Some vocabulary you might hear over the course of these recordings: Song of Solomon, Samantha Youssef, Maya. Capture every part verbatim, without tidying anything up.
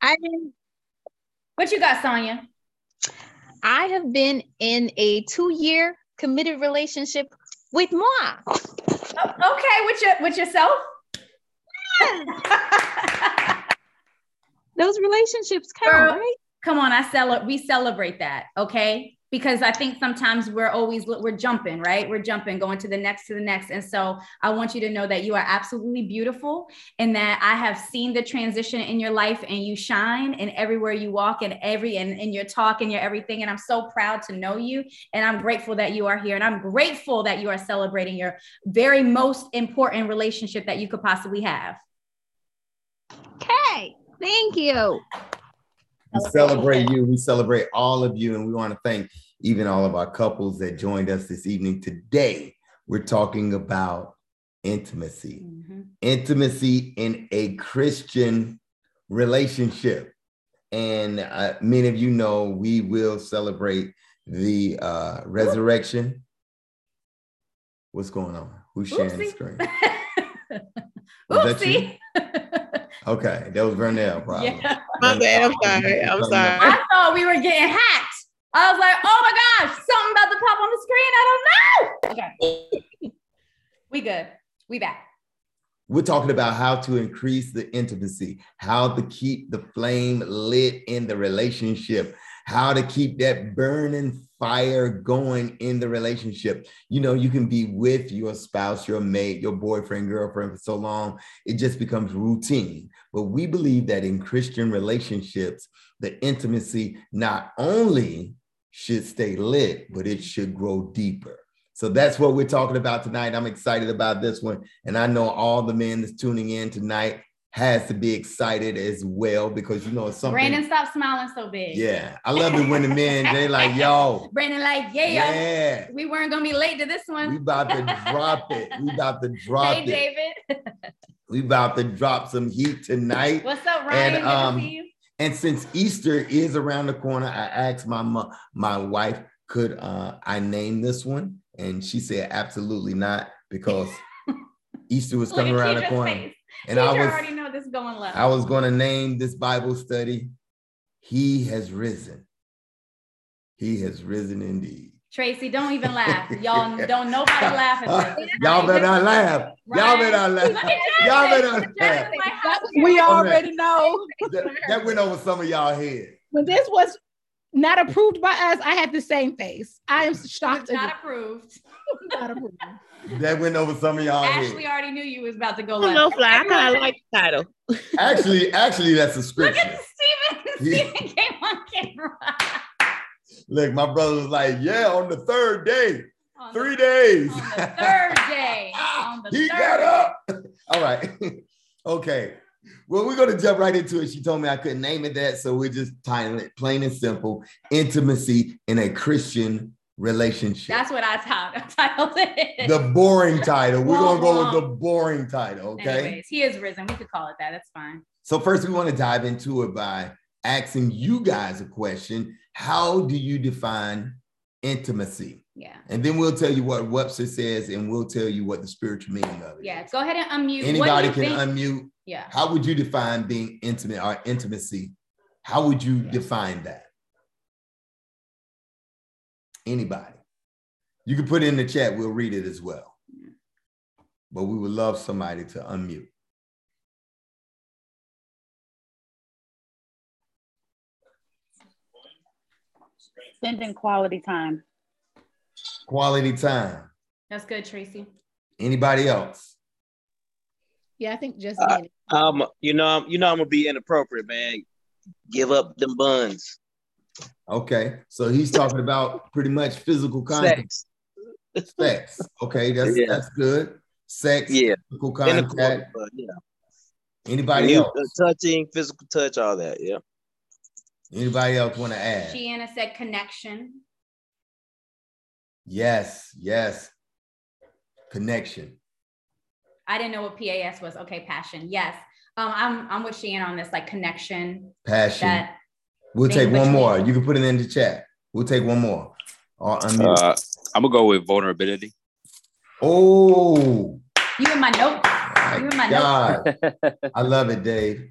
I mean, what you got, Sonya? I have been in a two-year committed relationship with moi. Oh, okay, with your with yourself. Yes. Those relationships count, Girl, right? Come on, I celebrate. We celebrate that, okay? Because I think sometimes we're always, we're jumping, right? We're jumping, going to the next, to the next. And so I want you to know that you are absolutely beautiful and that I have seen the transition in your life and you shine in everywhere you walk and every, and in your talk and your everything. And I'm so proud to know you. And I'm grateful that you are here. And I'm grateful that you are celebrating your very most important relationship that you could possibly have. Okay. Thank you. We celebrate you. We celebrate all of you. And we want to thank even all of our couples that joined us this evening. Today, we're talking about intimacy. Mm-hmm. Intimacy in a Christian relationship. And uh, many of you know we will celebrate the uh, resurrection. Oops. What's going on? Who's sharing Oopsie. the screen? Oopsie. Okay, that was Vernell, probably. Yeah. My bad. I'm sorry. I'm sorry. I thought we were getting hacked. I was like, oh my gosh, something about to pop on the screen. I don't know. Okay. We good. We back. We're talking about how to increase the intimacy, how to keep the flame lit in the relationship, how to keep that burning fire going in the relationship. You know, you can be with your spouse, your mate, your boyfriend, girlfriend for so long, it just becomes routine. But we believe that in Christian relationships, the intimacy not only should stay lit, but it should grow deeper. So that's what we're talking about tonight. I'm excited about this one. And I know all the men that's tuning in tonight has to be excited as well, because you know it's something. Brandon, stop smiling so big. Yeah. I love it when the men, they like, yo. Brandon like, yeah, yeah. We weren't going to be late to this one. We about to drop it. We about to drop hey, it. Hey, David. We about to drop some heat tonight. What's up, Ryan? And, um, Good to see you. And since Easter is around the corner, I asked my mom, my wife, could uh, I name this one? And she said, absolutely not, because Easter was coming around the corner. Face. And I was, already know this going left. I was going to name this Bible study, He Has Risen. He has risen indeed. Tracy, don't even laugh. Y'all don't, nobody laugh at this. Y'all better not laugh. Y'all better not laugh. Y'all better not laugh. That, we already know. That, that went over some of y'all heads. When this was not approved by us, I had the same face. I am shocked. Not approved. Not approved. That went over some of y'all. Ashley head. Already knew you was about to go. I'm no fly. I kind of like the title. Actually, actually, that's a scripture. Look at Stephen. Stephen yeah. came on camera. Look, my brother was like, "Yeah, on the third day, on three the, days." On the third day. on the he third got up. Day. All right. Okay. Well, we're going to jump right into it. She told me I couldn't name it that, so we're just tying it plain and simple: intimacy in a Christian relationship. That's what I titled it. The boring title. We're going to go with the boring title, okay? Anyways, He Is Risen. We could call it that. That's fine. So first, we want to dive into it by asking you guys a question. How do you define intimacy? Yeah. And then we'll tell you what Webster says, and we'll tell you what the spiritual meaning of it yeah, is. Yeah, go ahead and unmute. Anybody can think? unmute. Yeah. How would you define being intimate or intimacy? How would you yeah. define that? Anybody. You can put it in the chat. We'll read it as well. Yeah. But we would love somebody to unmute. Spending quality time. Quality time. That's good, Tracy. Anybody else? Yeah, I think just uh, um, you know, you know, I'm gonna be inappropriate, man. Give up them buns. Okay, so he's talking about pretty much physical contact. Sex. Sex. Okay, that's yeah. that's good. Sex. Yeah. Physical contact. Corner, yeah. Anybody you, else? Uh, touching, physical touch, all that. Yeah. Anybody else want to add? Shiana said connection. Yes, yes. Connection. I didn't know what P A S was. Okay, passion. Yes. Um, I'm I'm with Shiana on this, like connection. Passion. That we'll take one more. You can put it in the chat. We'll take one more. Uh, I'm gonna go with vulnerability. Oh. You in my notes. You in my notes. I love it, Dave.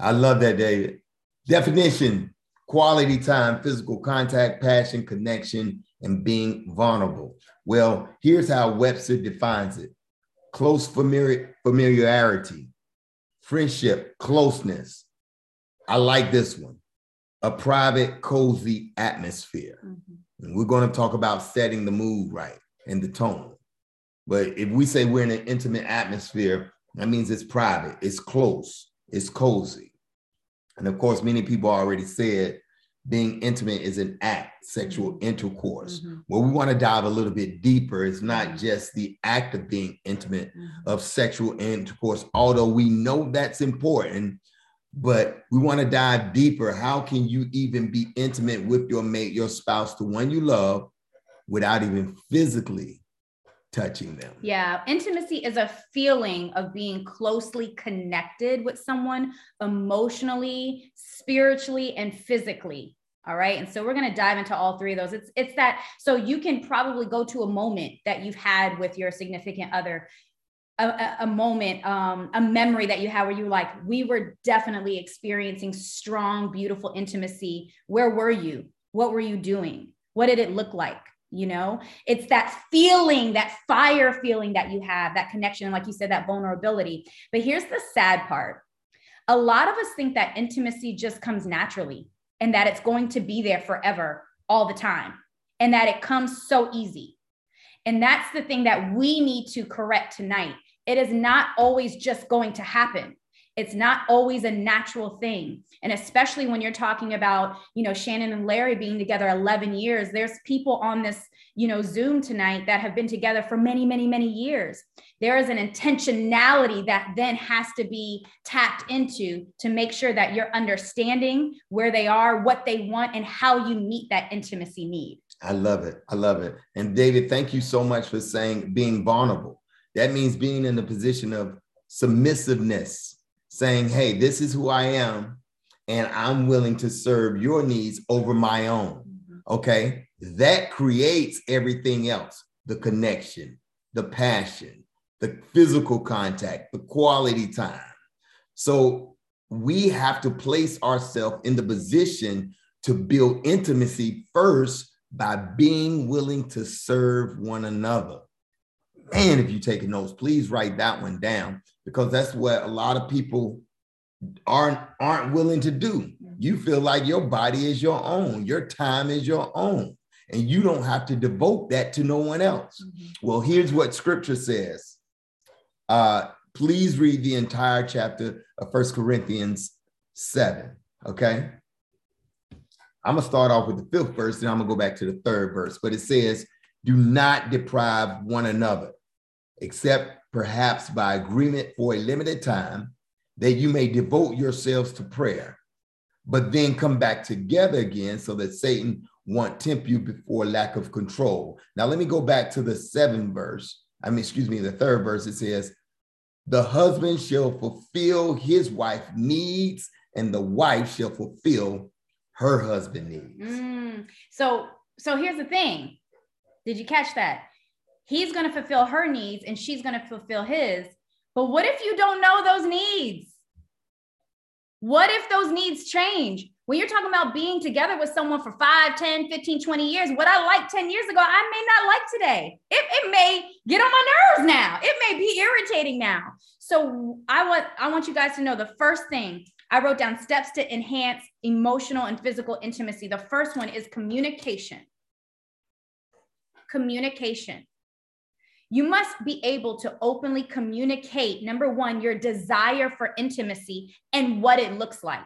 I love that, David. Definition: quality time, physical contact, passion, connection, and being vulnerable. Well, here's how Webster defines it. Close familiar, familiarity, friendship, closeness. I like this one. A private, cozy atmosphere. Mm-hmm. And we're going to talk about setting the mood right and the tone. But if we say we're in an intimate atmosphere, that means it's private, it's close, it's cozy. And of course, many people already said being intimate is an act, sexual intercourse. Mm-hmm. Well, we want to dive a little bit deeper. It's not just the act of being intimate, mm-hmm. of sexual intercourse, although we know that's important, but we want to dive deeper. How can you even be intimate with your mate, your spouse, the one you love, without even physically touching them? Yeah. Intimacy is a feeling of being closely connected with someone emotionally, spiritually, and physically. All right. And so we're going to dive into all three of those. It's, it's that, so you can probably go to a moment that you've had with your significant other, A, a moment, um, a memory that you had where you like, we were definitely experiencing strong, beautiful intimacy. Where were you? What were you doing? What did it look like? You know, it's that feeling, that fire feeling that you have, that connection. And like you said, that vulnerability. But here's the sad part. A lot of us think that intimacy just comes naturally and that it's going to be there forever all the time and that it comes so easy. And that's the thing that we need to correct tonight. It is not always just going to happen. It's not always a natural thing. And especially when you're talking about, you know, Shannon and Larry being together eleven years, there's people on this, you know, Zoom tonight that have been together for many, many, many years. There is an intentionality that then has to be tapped into to make sure that you're understanding where they are, what they want, and how you meet that intimacy need. I love it. I love it. And David, thank you so much for saying being vulnerable. That means being in a position of submissiveness, saying, hey, this is who I am, and I'm willing to serve your needs over my own. Okay. That creates everything else. The connection, the passion, the physical contact, the quality time. So we have to place ourselves in the position to build intimacy first, by being willing to serve one another. And if you're taking notes, please write that one down, because that's what a lot of people aren't, aren't willing to do. You feel like your body is your own, your time is your own, and you don't have to devote that to no one else. Mm-hmm. Well, here's what scripture says. Uh, please read the entire chapter of First Corinthians seven, okay? I'm going to start off with the fifth verse, and I'm going to go back to the third verse. But it says, do not deprive one another, except perhaps by agreement for a limited time, that you may devote yourselves to prayer, but then come back together again so that Satan won't tempt you before lack of control. Now, let me go back to the seventh verse. I mean, excuse me, the third verse. It says, the husband shall fulfill his wife's needs, and the wife shall fulfill her husband needs. Mm. So, so here's the thing. Did you catch that? He's going to fulfill her needs and she's going to fulfill his. But what if you don't know those needs? What if those needs change? When you're talking about being together with someone for five, ten, fifteen, twenty years, what I liked ten years ago, I may not like today. It, it may get on my nerves now. It may be irritating now. So I want, I want you guys to know the first thing. I wrote down steps to enhance emotional and physical intimacy. The first one is communication. Communication. You must be able to openly communicate, number one, your desire for intimacy and what it looks like.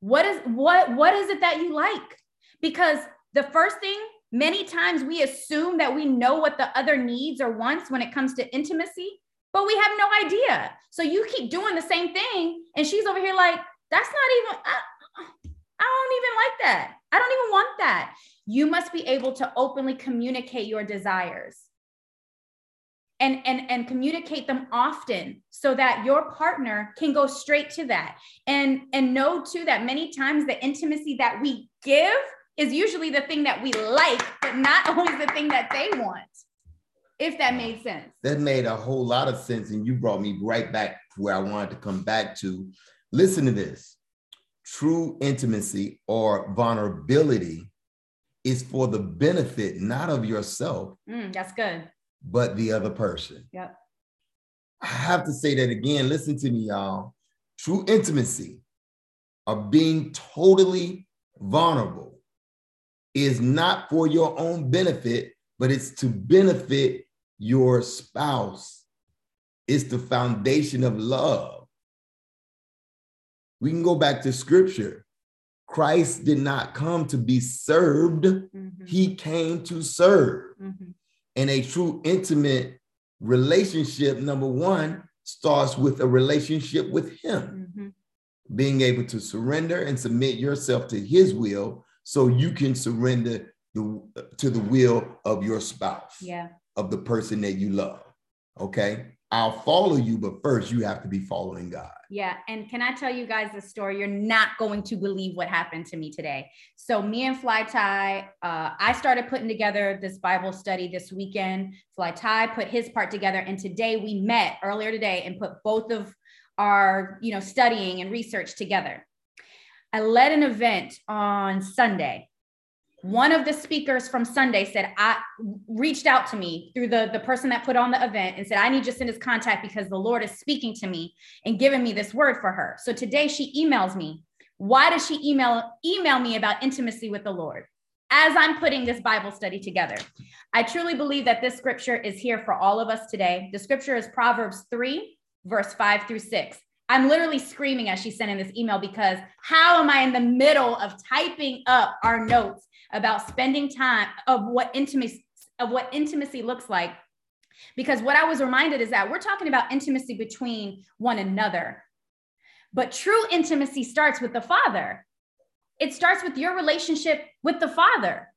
What is, what, what is it that you like? Because the first thing, many times we assume that we know what the other needs or wants when it comes to intimacy, but we have no idea. So you keep doing the same thing. And she's over here like, that's not even, I, I don't even like that. I don't even want that. You must be able to openly communicate your desires and, and, and communicate them often so that your partner can go straight to that. And, and know too that many times the intimacy that we give is usually the thing that we like, but not always the thing that they want. If that made sense. That made a whole lot of sense. And you brought me right back to where I wanted to come back to. Listen to this. true intimacy or vulnerability is for the benefit, not of yourself. Mm, that's good. But the other person. Yep. I have to say that again. Listen to me, y'all. True intimacy of being totally vulnerable is not for your own benefit, but it's to benefit your spouse. It's the foundation of love. We can go back to scripture. Christ did not come to be served. Mm-hmm. He came to serve. Mm-hmm. And a true intimate relationship, number one, starts with a relationship with him. Mm-hmm. Being able to surrender and submit yourself to his will so you can surrender the, to the will of your spouse, yeah. of the person that you love. Okay? I'll follow you, but first you have to be following God. Yeah. And can I tell you guys the story? You're not going to believe what happened to me today. So me and Fly Ty, uh, I started putting together this Bible study this weekend. Fly Ty put his part together. And today we met earlier today and put both of our, you know, studying and research together. I led an event on Sunday. One of the speakers from Sunday said, I reached out to me through the, the person that put on the event and said, I need you to send his contact because the Lord is speaking to me and giving me this word for her. So today she emails me. Why does she email, email me about intimacy with the Lord? As I'm putting this Bible study together, I truly believe that this scripture is here for all of us today. The scripture is Proverbs three, verse five through six. I'm literally screaming as she's sending this email because how am I in the middle of typing up our notes about spending time of what intimacy of what intimacy looks like? Because what I was reminded is that we're talking about intimacy between one another, but true intimacy starts with the Father. It starts with your relationship with the Father.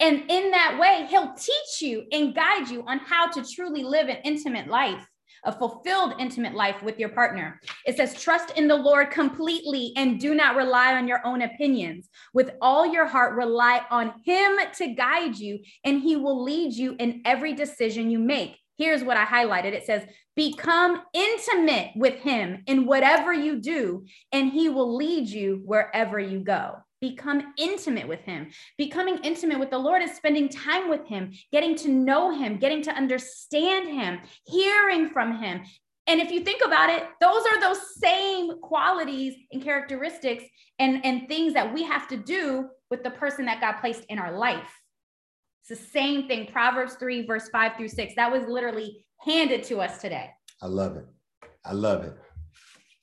And in that way, he'll teach you and guide you on how to truly live an intimate life. A fulfilled intimate life with your partner. It says, trust in the Lord completely and do not rely on your own opinions. With all your heart, rely on him to guide you, and he will lead you in every decision you make. Here's what I highlighted. It says, become intimate with him in whatever you do, and he will lead you wherever you go. Become intimate with him. Becoming intimate with the Lord is spending time with him, getting to know him, getting to understand him, hearing from him. And if you think about it, those are those same qualities and characteristics and, and things that we have to do with the person that God placed in our life. It's the same thing. Proverbs three, verse five through six. That was literally handed to us today. I love it. I love it.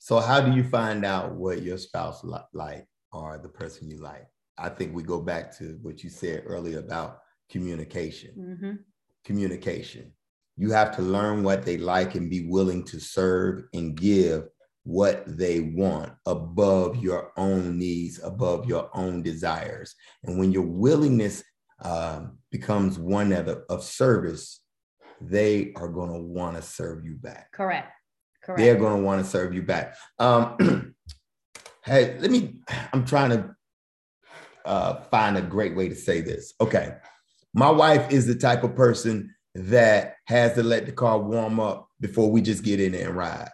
So how do you find out what your spouse li- like? Or the person you like. I think we go back to what you said earlier about communication. Mm-hmm. Communication. You have to learn what they like and be willing to serve and give what they want above your own needs, above your own desires. And when your willingness um, becomes one of, of service, they are going to want to serve you back. Correct. Correct. They're going to want to serve you back. Um, Hey, let me, I'm trying to uh, find a great way to say this. Okay. My wife is the type of person that has to let the car warm up before we just get in there and ride.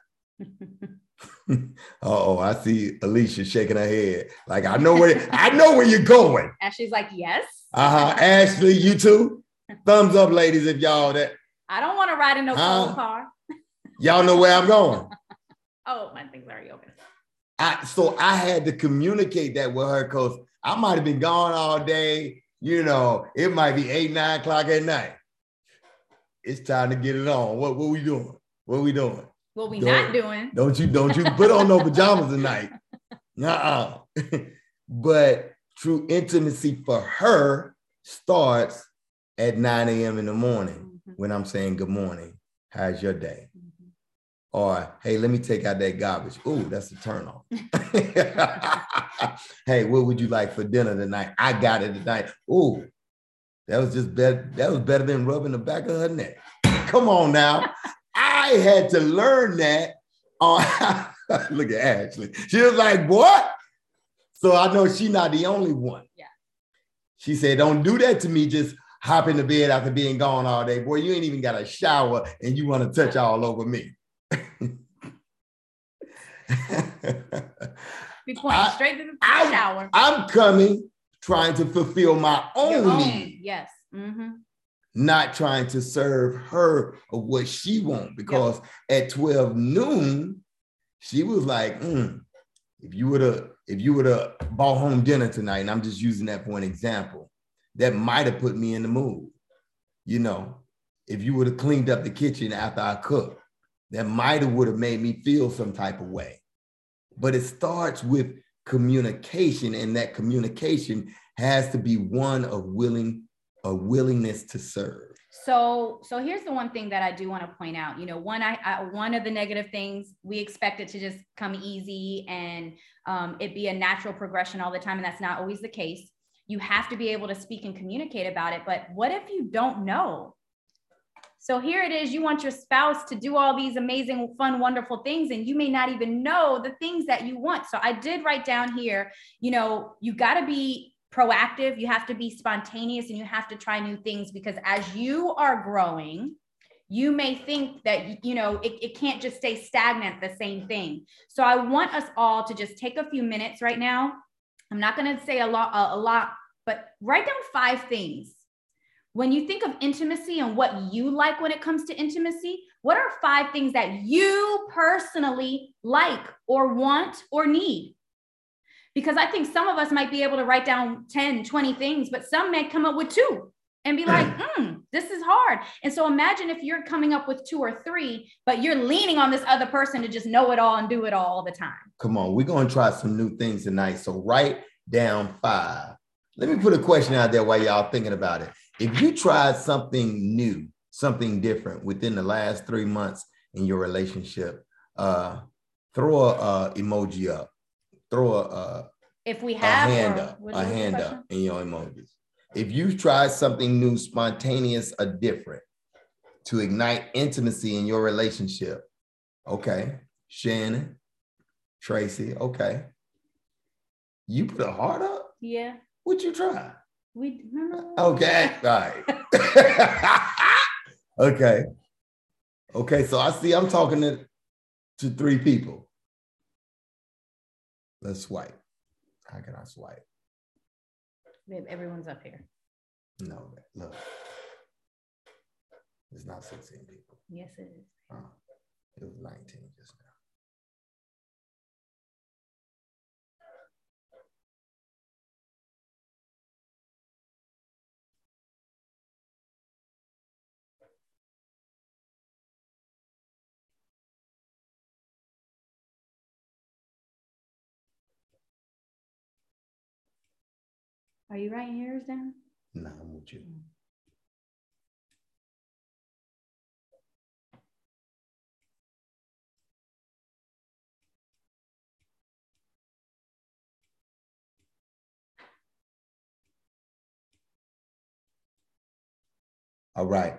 Uh-oh, I see Alicia shaking her head. Like, I know where, I know where you're going. Ashley's like, yes. Uh-huh. Ashley, you too? Thumbs up, ladies, if y'all that. I don't want to ride in no cold huh? car. Y'all know where I'm going. Oh, my things are already open. I, so I had to communicate that with her because I might have been gone all day. You know, it might be eight, nine o'clock at night. It's time to get it on. What, what we doing? What we doing? What we don't, not doing? Don't you don't you put on no pajamas tonight? Nuh-uh. But true intimacy for her starts at nine a.m. in the morning mm-hmm. when I'm saying good morning. How's your day? Or, hey, let me take out that garbage. Ooh, that's a turnoff. Hey, what would you like for dinner tonight? I got it tonight. Ooh, that was just better. That was better than rubbing the back of her neck. Come on now. I had to learn that. On Look at Ashley. She was like, what? So I know she's not the only one. Yeah. She said, don't do that to me. Just hop into bed after being gone all day. Boy, you ain't even got a shower and you want to touch all over me. Be pointing straight to the I, shower. I'm coming trying to fulfill my own, own. need. Yes. Mm-hmm. Not trying to serve her or what she wants. Because yep. at twelve noon, she was like, mm, if you would have if you would have bought home dinner tonight, and I'm just using that for an example, that might have put me in the mood. You know, if you would have cleaned up the kitchen after I cooked, that might have would have made me feel some type of way. But it starts with communication, and that communication has to be one of willing a willingness to serve. So, so here's the one thing that I do want to point out. You know, one, I, I one of the negative things, we expect it to just come easy and um, it be a natural progression all the time, and that's not always the case. You have to be able to speak and communicate about it. But what if you don't know? So here it is, you want your spouse to do all these amazing, fun, wonderful things, and you may not even know the things that you want. So I did write down here, you know, you got to be proactive, you have to be spontaneous, and you have to try new things, because as you are growing, you may think that, you know, it, it can't just stay stagnant, the same thing. So I want us all to just take a few minutes right now. I'm not going to say a lot, a, a lot, but write down five things. When you think of intimacy and what you like when it comes to intimacy, what are five things that you personally like or want or need? Because I think some of us might be able to write down ten, twenty things, but some may come up with two and be like, hmm, this is hard. And so imagine if you're coming up with two or three, but you're leaning on this other person to just know it all and do it all, all the time. Come on, we're going to try some new things tonight. So write down five. Let me put a question out there while y'all thinking about it. If you tried something new, something different within the last three months in your relationship, uh, throw a uh, emoji up. Throw a, uh, if we have a hand up, a hand up in your emojis. If you tried something new, spontaneous or different to ignite intimacy in your relationship. Okay, Shannon, Tracy, okay. You put a heart up? Yeah. What'd you try? We remember. Okay. All right. Okay. Okay. So I see I'm talking to, to three people. Let's swipe. How can I swipe? Babe, everyone's up here. No, look. It's not sixteen people. Yes, it is. Oh, it was nineteen just now. Are you writing yours down? No, nah, I'm with you. All right.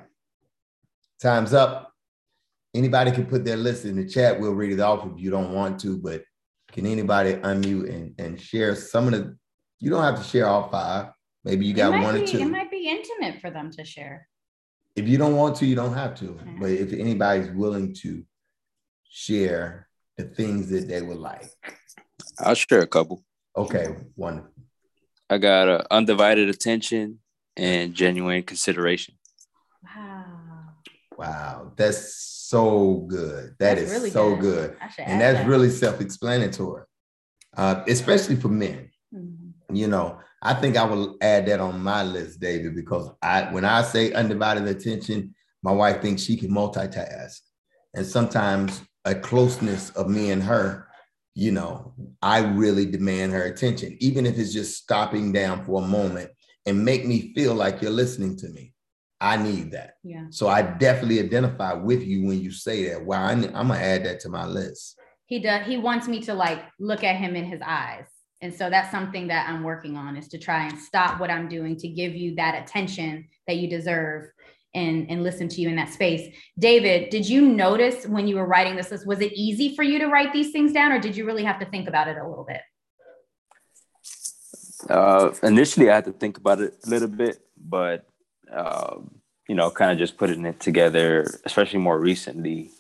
Time's up. Anybody can put their list in the chat. We'll read it off if you don't want to, but can anybody unmute and, and share some of the... You don't have to share all five. Maybe you got one or two. It might be intimate for them to share. If you don't want to, you don't have to. Okay. But if anybody's willing to share the things that they would like. I'll share a couple. Okay, wonderful. I got uh, undivided attention and genuine consideration. Wow. Wow, that's so good. That that's is really so good. good. And that's that. really self-explanatory, uh, especially for men. Mm-hmm. You know, I think I will add that on my list, David, because I, when I say undivided attention, my wife thinks she can multitask. And sometimes a closeness of me and her, you know, I really demand her attention, even if it's just stopping down for a moment and make me feel like you're listening to me. I need that. Yeah. So I definitely identify with you when you say that. Wow, I'm going to add that to my list. He does. He wants me to like look at him in his eyes. And so that's something that I'm working on, is to try and stop what I'm doing to give you that attention that you deserve and, and listen to you in that space. David, did you notice when you were writing this list, was it easy for you to write these things down, or did you really have to think about it a little bit? Uh, initially, I had to think about it a little bit, but, um, you know, kind of just putting it together, especially more recently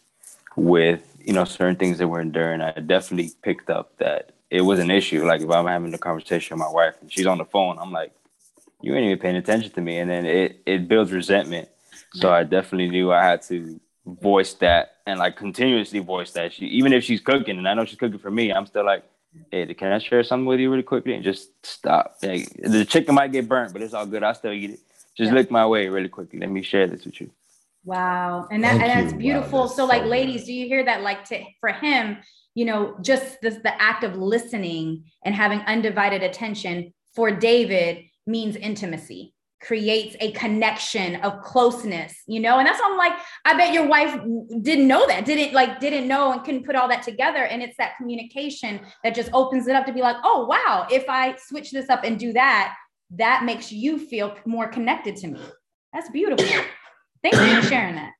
with, you know, certain things that we're enduring. I definitely picked up that it was an issue. Like if I'm having a conversation with my wife and she's on the phone, I'm like, you ain't even paying attention to me. And then it, it builds resentment. So I definitely knew I had to voice that and like continuously voice that. She, even if she's cooking and I know she's cooking for me, I'm still like, hey, can I share something with you really quickly? And just stop. Like, the chicken might get burnt, but it's all good. I'll still eat it. Just yeah. look my way really quickly. Let me share this with you. Wow. And, that, and that's beautiful. Wow, that's so, so like, ladies, do you hear that? Like to, for him, you know, just this, the act of listening and having undivided attention for David means intimacy, creates a connection of closeness, you know? And that's why I'm like, I bet your wife didn't know that, didn't like, didn't know and couldn't put all that together. And it's that communication that just opens it up to be like, oh, wow, if I switch this up and do that, that makes you feel more connected to me. That's beautiful. Thank you for sharing that.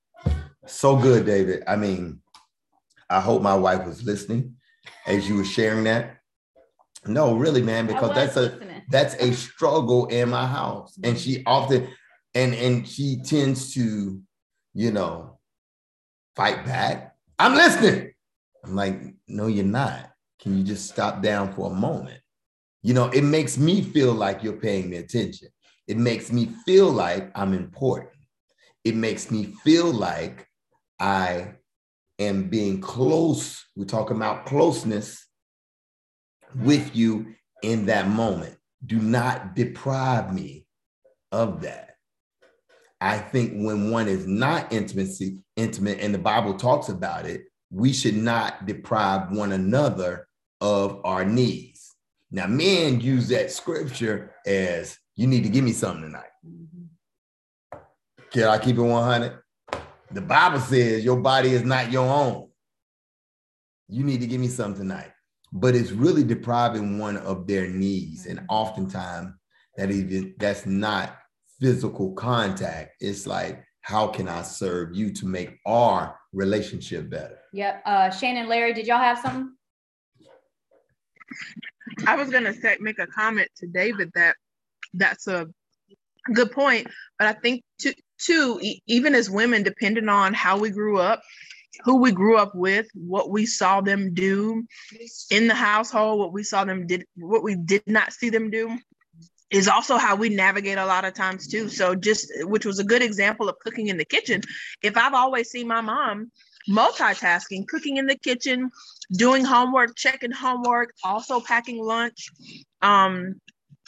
So good, David. I mean, I hope my wife was listening as you were sharing that. No, really, man, because that's a listening. that's a struggle in my house. And she often, and, and she tends to, you know, fight back. I'm listening. I'm like, no, you're not. Can you just stop down for a moment? You know, it makes me feel like you're paying me attention. It makes me feel like I'm important. It makes me feel like I am being close. We're talking about closeness with you in that moment. Do not deprive me of that. I think when one is not intimacy, intimate, and the Bible talks about it, we should not deprive one another of our needs. Now, men use that scripture as, you need to give me something tonight. Can I keep it one hundred? The Bible says your body is not your own. You need to give me something tonight. But it's really depriving one of their needs. And oftentimes that even that's not physical contact. It's like, how can I serve you to make our relationship better? Yep. Uh, Shannon, Larry, did y'all have something? I was going to say, make a comment to David that that's a good point. But I think too, too, even as women, depending on how we grew up, who we grew up with, what we saw them do in the household, what we saw them did, what we did not see them do is also how we navigate a lot of times too. So just, which was a good example of cooking in the kitchen. If I've always seen my mom multitasking, cooking in the kitchen, doing homework, checking homework, also packing lunch, um,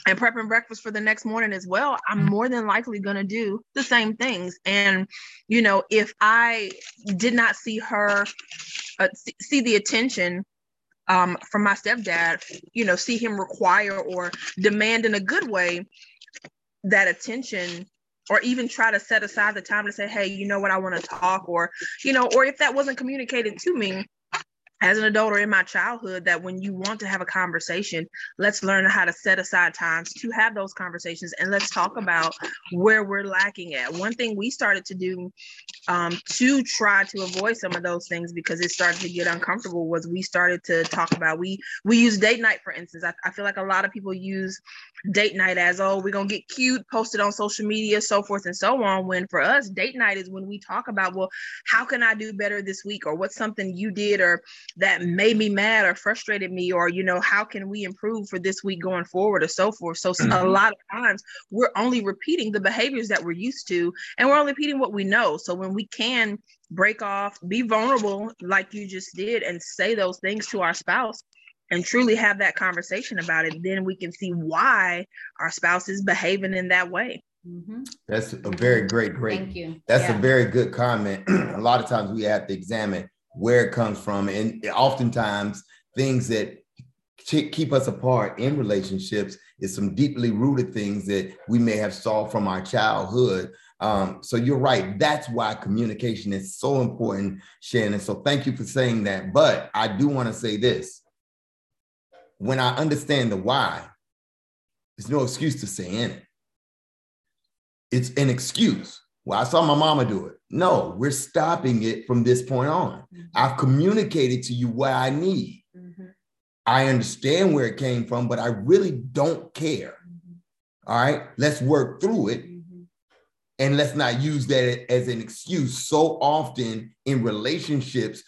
and prepping breakfast for the next morning as well, I'm more than likely going to do the same things. And, you know, if I did not see her, uh, see the attention um, from my stepdad, you know, see him require or demand in a good way that attention, or even try to set aside the time to say, hey, you know what, I want to talk, or, you know, or if that wasn't communicated to me as an adult or in my childhood, that when you want to have a conversation, let's learn how to set aside times to have those conversations. And let's talk about where we're lacking at. One thing we started to do um, to try to avoid some of those things because it started to get uncomfortable was we started to talk about, we we use date night, for instance. I, I feel like a lot of people use date night as, oh, we're going to get cute, posted on social media, so forth and so on. When for us, date night is when we talk about, well, how can I do better this week? Or what's something you did or that made me mad or frustrated me, or, you know, how can we improve for this week going forward or so forth. So mm-hmm. a lot of times we're only repeating the behaviors that we're used to, and we're only repeating what we know. So when we can break off, be vulnerable, like you just did, and say those things to our spouse and truly have that conversation about it, then we can see why our spouse is behaving in that way. Mm-hmm. That's a very great, great. Thank you. That's yeah. a very good comment. A lot of times we have to examine where it comes from. And oftentimes things that keep us apart in relationships is some deeply rooted things that we may have saw from our childhood. Um, so you're right. That's why communication is so important, Shannon. So thank you for saying that. But I do want to say this. When I understand the why, there's no excuse to say in it. It's an excuse. Well, I saw my mama do it. No, we're stopping it from this point on. Mm-hmm. I've communicated to you what I need. Mm-hmm. I understand where it came from, but I really don't care. Mm-hmm. All right, let's work through it. Mm-hmm. And let's not use that as an excuse. So often in relationships,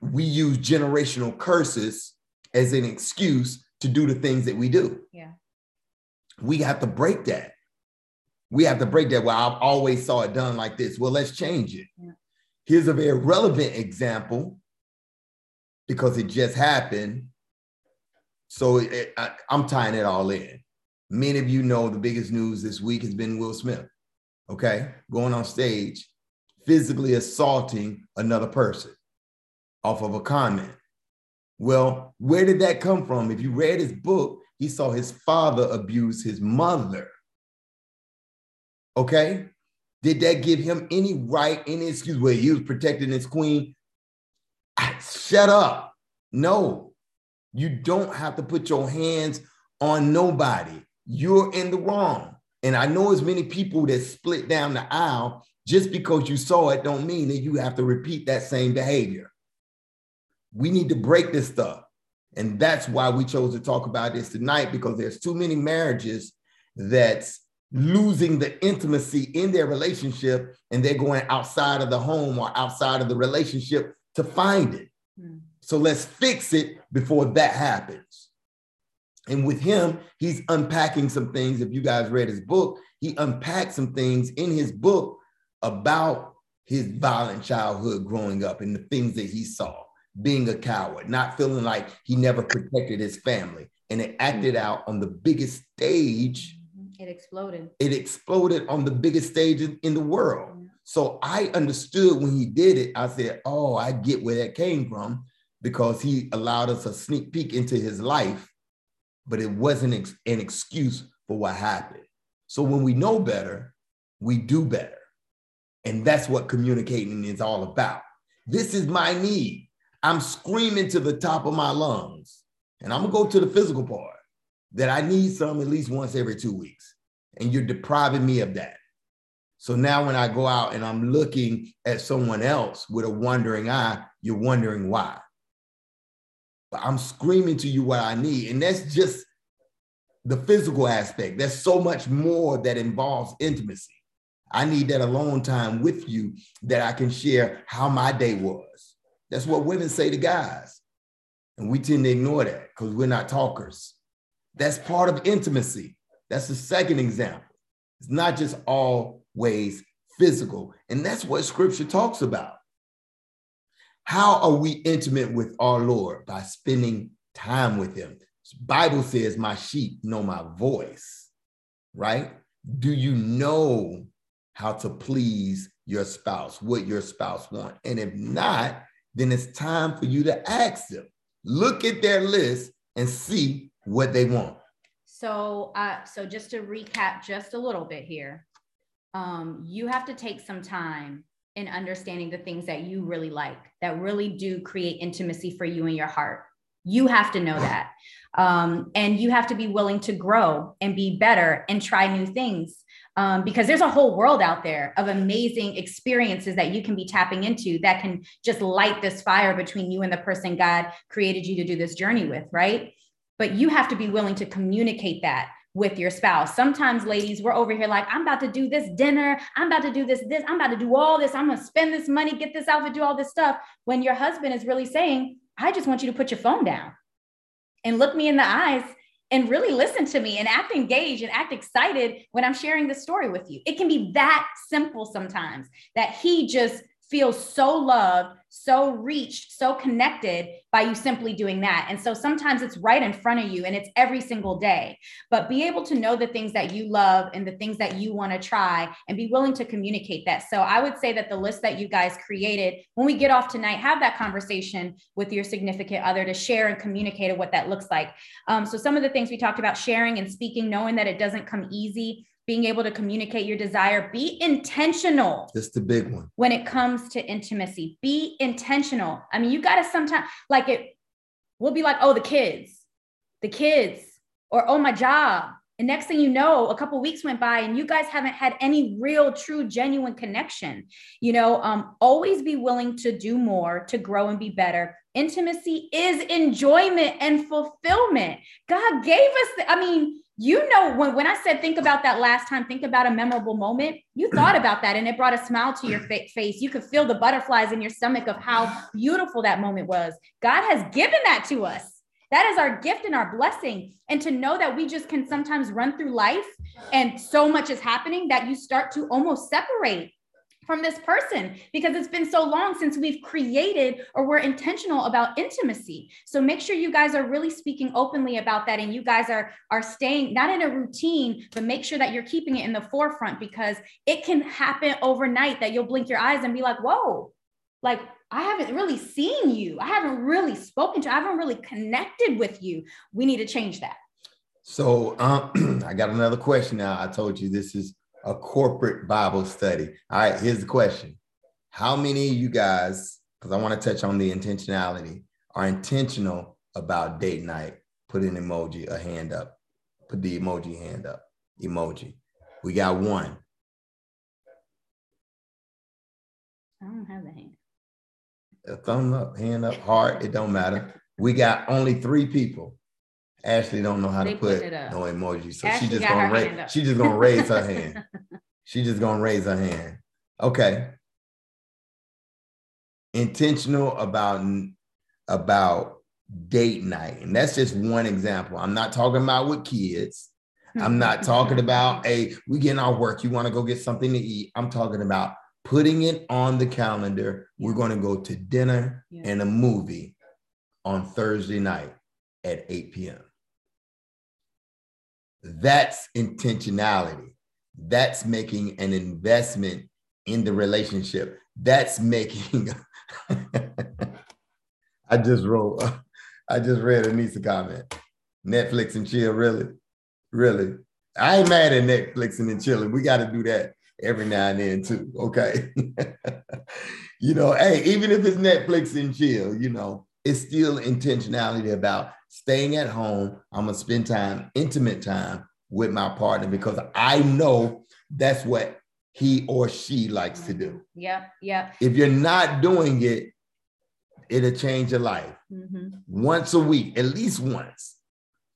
we use generational curses as an excuse to do the things that we do. Yeah. We have to break that. We have to break that. Well, I've always saw it done like this. Well, let's change it. Yeah. Here's a very relevant example because it just happened. So it, it, I, I'm tying it all in. Many of you know the biggest news this week has been Will Smith, okay? Going on stage, physically assaulting another person off of a comment. Well, where did that come from? If you read his book, he saw his father abuse his mother. Okay? Did that give him any right, any excuse? Well, he was protecting his queen. Shut up. No, you don't have to put your hands on nobody. You're in the wrong. And I know as many people that split down the aisle, just because you saw it don't mean that you have to repeat that same behavior. We need to break this stuff. And that's why we chose to talk about this tonight, because there's too many marriages that's losing the intimacy in their relationship, and they're going outside of the home or outside of the relationship to find it. Mm. So let's fix it before that happens. And with him, he's unpacking some things. If you guys read his book, he unpacked some things in his book about his violent childhood growing up and the things that he saw, being a coward, not feeling like he never protected his family. And it acted mm-hmm. out on the biggest stage. It exploded. It exploded on the biggest stage in the world. Mm-hmm. So I understood when he did it, I said, oh, I get where that came from, because he allowed us a sneak peek into his life, but it wasn't ex- an excuse for what happened. So when we know better, we do better. And that's what communicating is all about. This is my need. I'm screaming to the top of my lungs. And I'm gonna go to the physical part, that I need some at least once every two weeks. And you're depriving me of that. So now when I go out and I'm looking at someone else with a wondering eye, you're wondering why. But I'm screaming to you what I need. And that's just the physical aspect. There's so much more that involves intimacy. I need that alone time with you that I can share how my day was. That's what women say to guys. And we tend to ignore that because we're not talkers. That's part of intimacy. That's the second example. It's not just always physical. And that's what scripture talks about. How are we intimate with our Lord? By spending time with him. The Bible says, my sheep know my voice, right? Do you know how to please your spouse, what your spouse wants? And if not, then it's time for you to ask them. Look at their list and see what they want. So, uh, so just to recap just a little bit here, um, you have to take some time in understanding the things that you really like, that really do create intimacy for you in your heart. You have to know that. Um, and you have to be willing to grow and be better and try new things. Um, because there's a whole world out there of amazing experiences that you can be tapping into that can just light this fire between you and the person God created you to do this journey with, right? But you have to be willing to communicate that with your spouse. Sometimes, ladies, we're over here like, I'm about to do this dinner. I'm about to do this, this. I'm about to do all this. I'm going to spend this money, get this outfit, do all this stuff. When your husband is really saying, I just want you to put your phone down and look me in the eyes and really listen to me and act engaged and act excited when I'm sharing this story with you. It can be that simple sometimes, that he just feels so loved, so reached, so connected by you simply doing that. And so sometimes it's right in front of you and it's every single day, but be able to know the things that you love and the things that you want to try and be willing to communicate that. So I would say that the list that you guys created, when we get off tonight, have that conversation with your significant other to share and communicate what that looks like. Um, so some of the things we talked about, sharing and speaking, knowing that it doesn't come easy, being able to communicate your desire, be intentional. That's the big one. When it comes to intimacy, be intentional. I mean, you got to sometimes like it, we'll be like, oh, the kids, the kids, or, oh, my job. And next thing you know, a couple of weeks went by and you guys haven't had any real, true, genuine connection. You know, um, always be willing to do more, to grow and be better. Intimacy is enjoyment and fulfillment. God gave us, the, I mean, you know, when, when I said, think about that last time, think about a memorable moment, you thought about that and it brought a smile to your fa- face. You could feel the butterflies in your stomach of how beautiful that moment was. God has given that to us. That is our gift and our blessing. And to know that we just can sometimes run through life and so much is happening that you start to almost separate from this person because it's been so long since we've created or we're intentional about intimacy. So make sure you guys are really speaking openly about that. And you guys are, are staying not in a routine, but make sure that you're keeping it in the forefront, because it can happen overnight that you'll blink your eyes and be like, whoa, like I haven't really seen you. I haven't really spoken to you. I haven't really connected with you. We need to change that. So um, I got another question now. I told you this is a corporate Bible study. All right, here's the question. How many of you guys, because I want to touch on the intentionality, are intentional about date night? Put an emoji, a hand up. Put the emoji hand up. Emoji. We got one. I don't have a hand. A thumb up, hand up, heart, it don't matter. We got only three people. Ashley don't know how they to put, put no emoji, so Ashley she just gonna raise. She just gonna raise her hand. She just gonna raise her hand. Okay. Intentional about about date night, and that's just one example. I'm not talking about with kids. I'm not talking about a we getting our work. You want to go get something to eat. I'm talking about putting it on the calendar. Yeah. We're going to go to dinner yeah. and a movie on Thursday night at eight p m That's intentionality. That's making an investment in the relationship. That's making, I just wrote, I just read Anissa's comment. Netflix and chill, really, really. I ain't mad at Netflix and then chilling. We got to do that every now and then too, okay? You know, hey, even if it's Netflix and chill, you know, it's still intentionality about staying at home. I'm going to spend time, intimate time with my partner because I know that's what he or she likes to do. Yeah, yeah. If you're not doing it, it'll change your life. Mm-hmm. Once a week, at least once.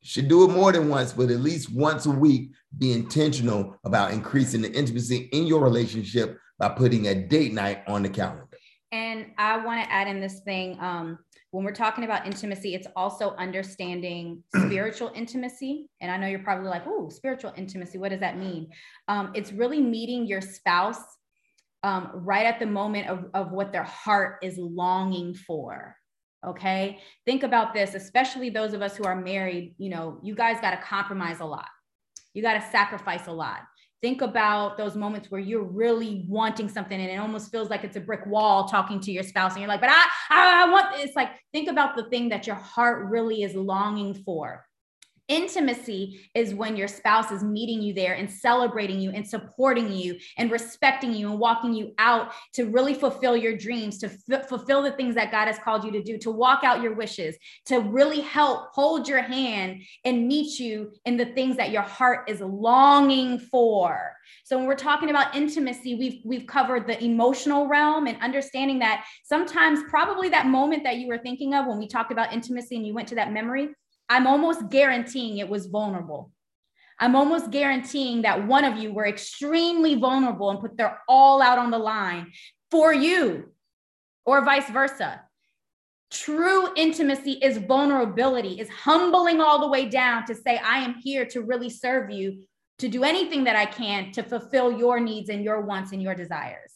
You should do it more than once, but at least once a week, be intentional about increasing the intimacy in your relationship by putting a date night on the calendar. And I want to add in this thing. Um, when we're talking about intimacy, it's also understanding spiritual intimacy. And I know you're probably like, oh, spiritual intimacy, what does that mean? Um, it's really meeting your spouse um, right at the moment of, of what their heart is longing for. Okay. Think about this, especially those of us who are married, you know, you guys got to compromise a lot. You got to sacrifice a lot. Think about those moments where you're really wanting something and it almost feels like it's a brick wall talking to your spouse and you're like, but I, I, I want this. Like, think about the thing that your heart really is longing for. Intimacy is when your spouse is meeting you there and celebrating you and supporting you and respecting you and walking you out to really fulfill your dreams, to f- fulfill the things that God has called you to do, to walk out your wishes, to really help hold your hand and meet you in the things that your heart is longing for. So when we're talking about intimacy, we've we've covered the emotional realm and understanding that sometimes probably that moment that you were thinking of when we talked about intimacy and you went to that memory, I'm almost guaranteeing it was vulnerable. I'm almost guaranteeing that one of you were extremely vulnerable and put their all out on the line for you, or vice versa. True intimacy is vulnerability, is humbling all the way down to say, I am here to really serve you, to do anything that I can to fulfill your needs and your wants and your desires.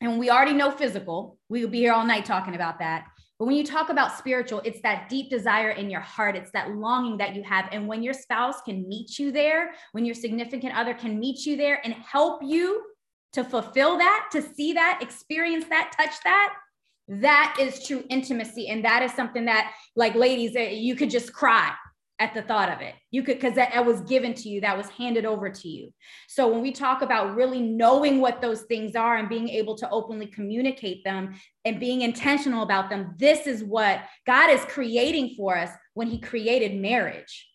And we already know physical, we could be here all night talking about that. But when you talk about spiritual, it's that deep desire in your heart. It's that longing that you have. And when your spouse can meet you there, when your significant other can meet you there and help you to fulfill that, to see that, experience that, touch that, that is true intimacy. And that is something that, like, ladies, you could just cry at the thought of it. You could, because that, that was given to you, that was handed over to you. So when we talk about really knowing what those things are and being able to openly communicate them and being intentional about them, this is what God is creating for us when He created marriage.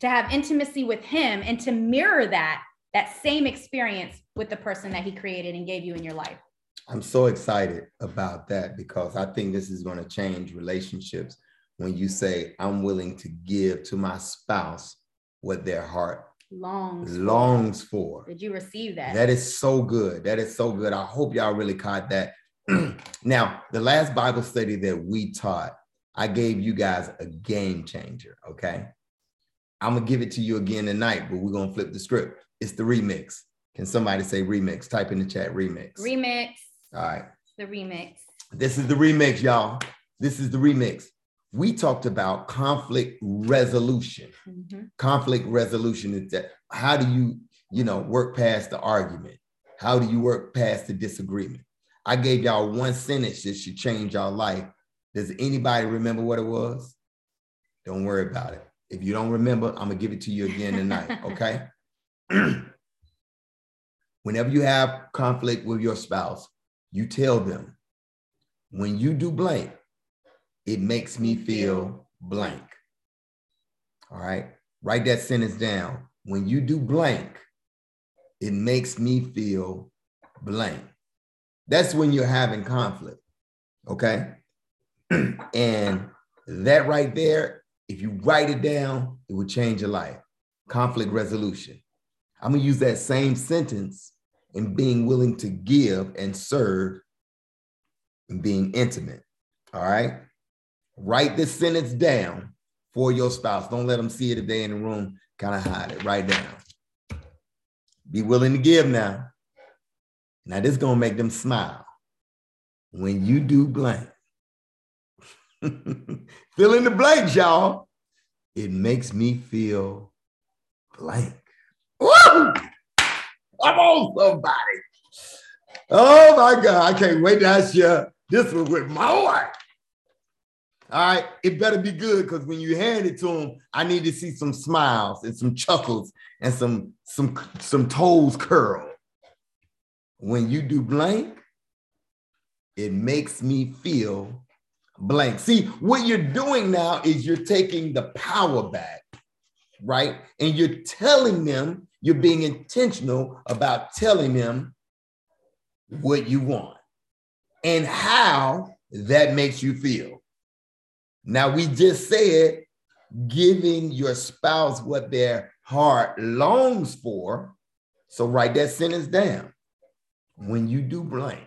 To have intimacy with Him and to mirror that, that same experience with the person that He created and gave you in your life. I'm so excited about that because I think this is going to change relationships. When you say, I'm willing to give to my spouse what their heart longs, longs for. Did you receive that? That is so good. That is so good. I hope y'all really caught that. Now, the last Bible study that we taught I gave you guys a game changer, okay? I'm gonna give it to you again tonight, but we're gonna flip the script. It's the remix. Can somebody say remix? Type in the chat, remix. Remix. All right. The remix. This is the remix, y'all. This is the remix. We talked about conflict resolution. Mm-hmm. Conflict resolution is that how do you, you know, work past the argument? How do you work past the disagreement? I gave y'all one sentence that should change y'all life. Does anybody remember what it was? Don't worry about it. If you don't remember, I'm gonna give it to you again tonight, okay? Whenever you have conflict with your spouse, you tell them, when you do blank, it makes me feel blank. All right, write that sentence down. When you do blank, it makes me feel blank. That's when you're having conflict, okay? And that right there, if you write it down, it will change your life. Conflict resolution. I'm gonna use that same sentence in being willing to give and serve and being intimate, all right? Write this sentence down for your spouse. Don't let them see it if they're in the room. Kind of hide it, write down. Be willing to give now. Now this is gonna make them smile. When you do blank, fill in the blanks, y'all. It makes me feel blank. Woo! Come on, somebody. Oh my God, I can't wait to ask you this one with my wife. All right, it better be good, because when you hand it to them, I need to see some smiles and some chuckles and some, some, some toes curl. When you do blank, it makes me feel blank. See, what you're doing now is you're taking the power back, right? And you're telling them, you're being intentional about telling them what you want and how that makes you feel. Now, we just said giving your spouse what their heart longs for. So write that sentence down. When you do blank,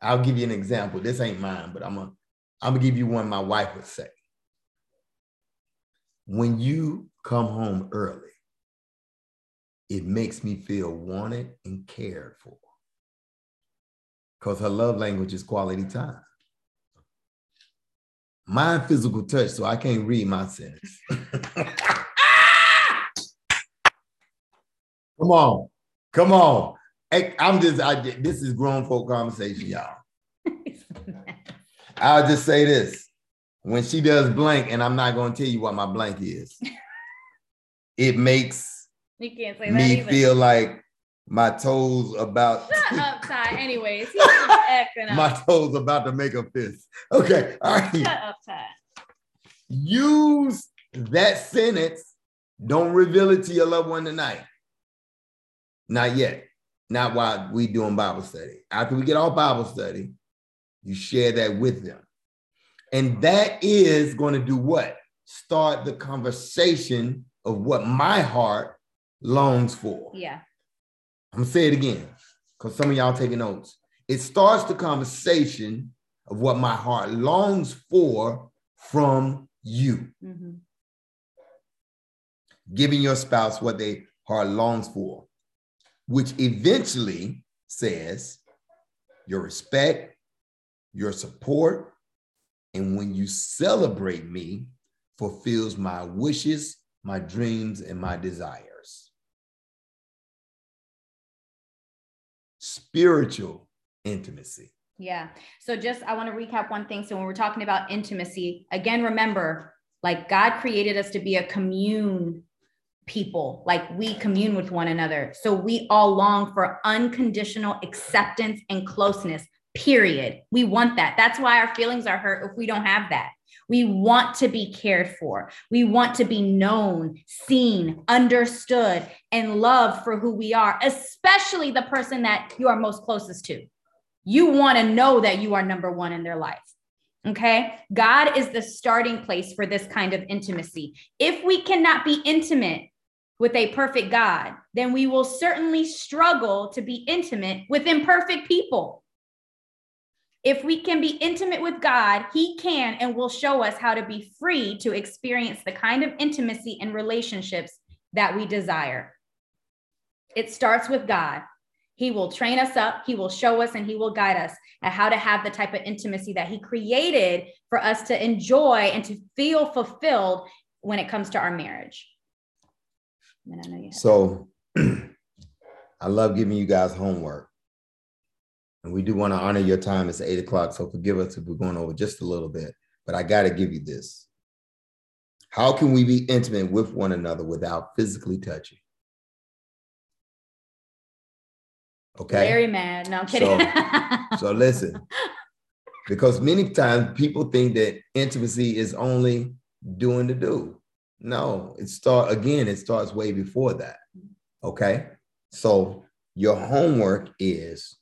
I'll give you an example. This ain't mine, but I'm gonna, I'm gonna give you one my wife would say. When you come home early, it makes me feel wanted and cared for. Because her love language is quality time. Mine physical touch, so I can't read my sentence. Come on, come on. Hey, I'm just, I, this is grown folk conversation, y'all. I'll just say this. When she does blank, and I'm not going to tell you what my blank is, it makes you can't say me that feel like my toes about... Shut up, Ty. Anyways, he's acting up. My toes about to make a fist. Okay, all right. Shut up, Ty. Use that sentence. Don't reveal it to your loved one tonight. Not yet. Not while we doing Bible study. After we get off Bible study, you share that with them. And that is going to do what? Start the conversation of what my heart longs for. Yeah. I'm going to say it again, because some of y'all taking notes. It starts the conversation of what my heart longs for from you. Mm-hmm. Giving your spouse what their heart longs for, which eventually says your respect, your support, and when you celebrate me, fulfills my wishes, my dreams, and my desires. Spiritual intimacy. Yeah. So just, I want to recap one thing. So when we're talking about intimacy, again, remember, like God created us to be a commune people, like we commune with one another. So we all long for unconditional acceptance and closeness, period. We want that. That's why our feelings are hurt if we don't have that. We want to be cared for. We want to be known, seen, understood, and loved for who we are, especially the person that you are most closest to. You want to know that you are number one in their life. Okay. God is the starting place for this kind of intimacy. If we cannot be intimate with a perfect God, then we will certainly struggle to be intimate with imperfect people. If we can be intimate with God, he can and will show us how to be free to experience the kind of intimacy and relationships that we desire. It starts with God. He will train us up, he will show us, and he will guide us at how to have the type of intimacy that he created for us to enjoy and to feel fulfilled when it comes to our marriage. I know you so I love giving you guys homework. And we do want to honor your time. It's eight o'clock, so forgive us if we're going over just a little bit, but I got to give you this. How can we be intimate with one another without physically touching? Okay. Very mad. No, I'm kidding. So, so listen, because many times people think that intimacy is only doing the do. No, it start again, it starts way before that. Okay. So your homework is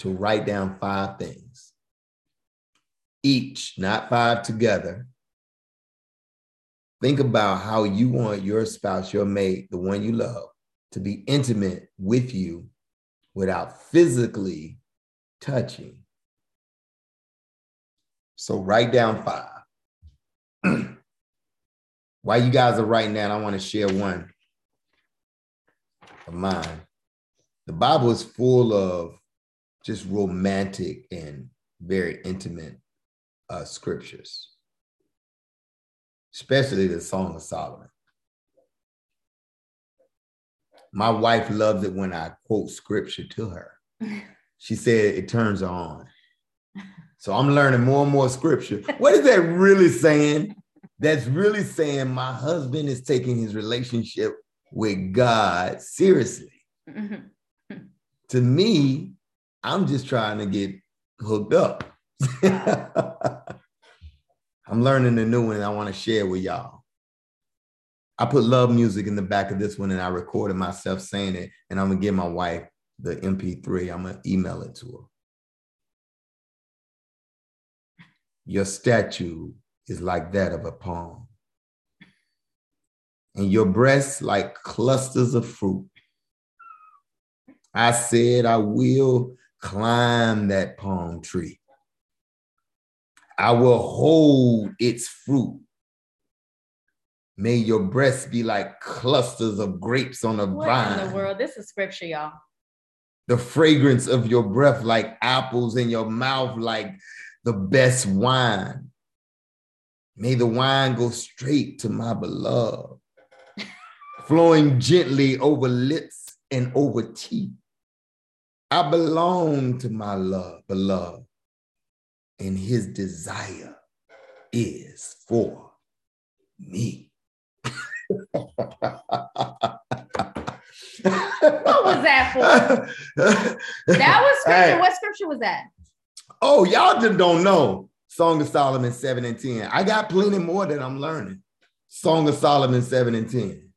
to write down five things. Each, not five together. Think about how you want your spouse, your mate, the one you love, to be intimate with you without physically touching. So write down five. While you guys are writing down, I want to share one of mine. The Bible is full of just romantic and very intimate uh, scriptures, especially the Song of Solomon. My wife loves it when I quote scripture to her. She said it turns her on. So I'm learning more and more scripture. What is that really saying? That's really saying my husband is taking his relationship with God seriously. Mm-hmm. To me, I'm just trying to get hooked up. I'm learning a new one I want to share with y'all. I put love music in the back of this one and I recorded myself saying it, and I'm gonna give my wife the M P three. I'm gonna email it to her. Your statue is like that of a palm, and your breasts like clusters of fruit. I said, I will climb that palm tree. I will hold its fruit. May your breasts be like clusters of grapes on a vine. What in the world? This is scripture, y'all. The fragrance of your breath like apples, in your mouth like the best wine. May the wine go straight to my beloved, flowing gently over lips and over teeth. I belong to my love, beloved, and his desire is for me. What was that for? That was scripture. Hey. What scripture was that? Oh, y'all just don't know. Song of Solomon seven and ten. I got plenty more that I'm learning. Song of Solomon seven and ten.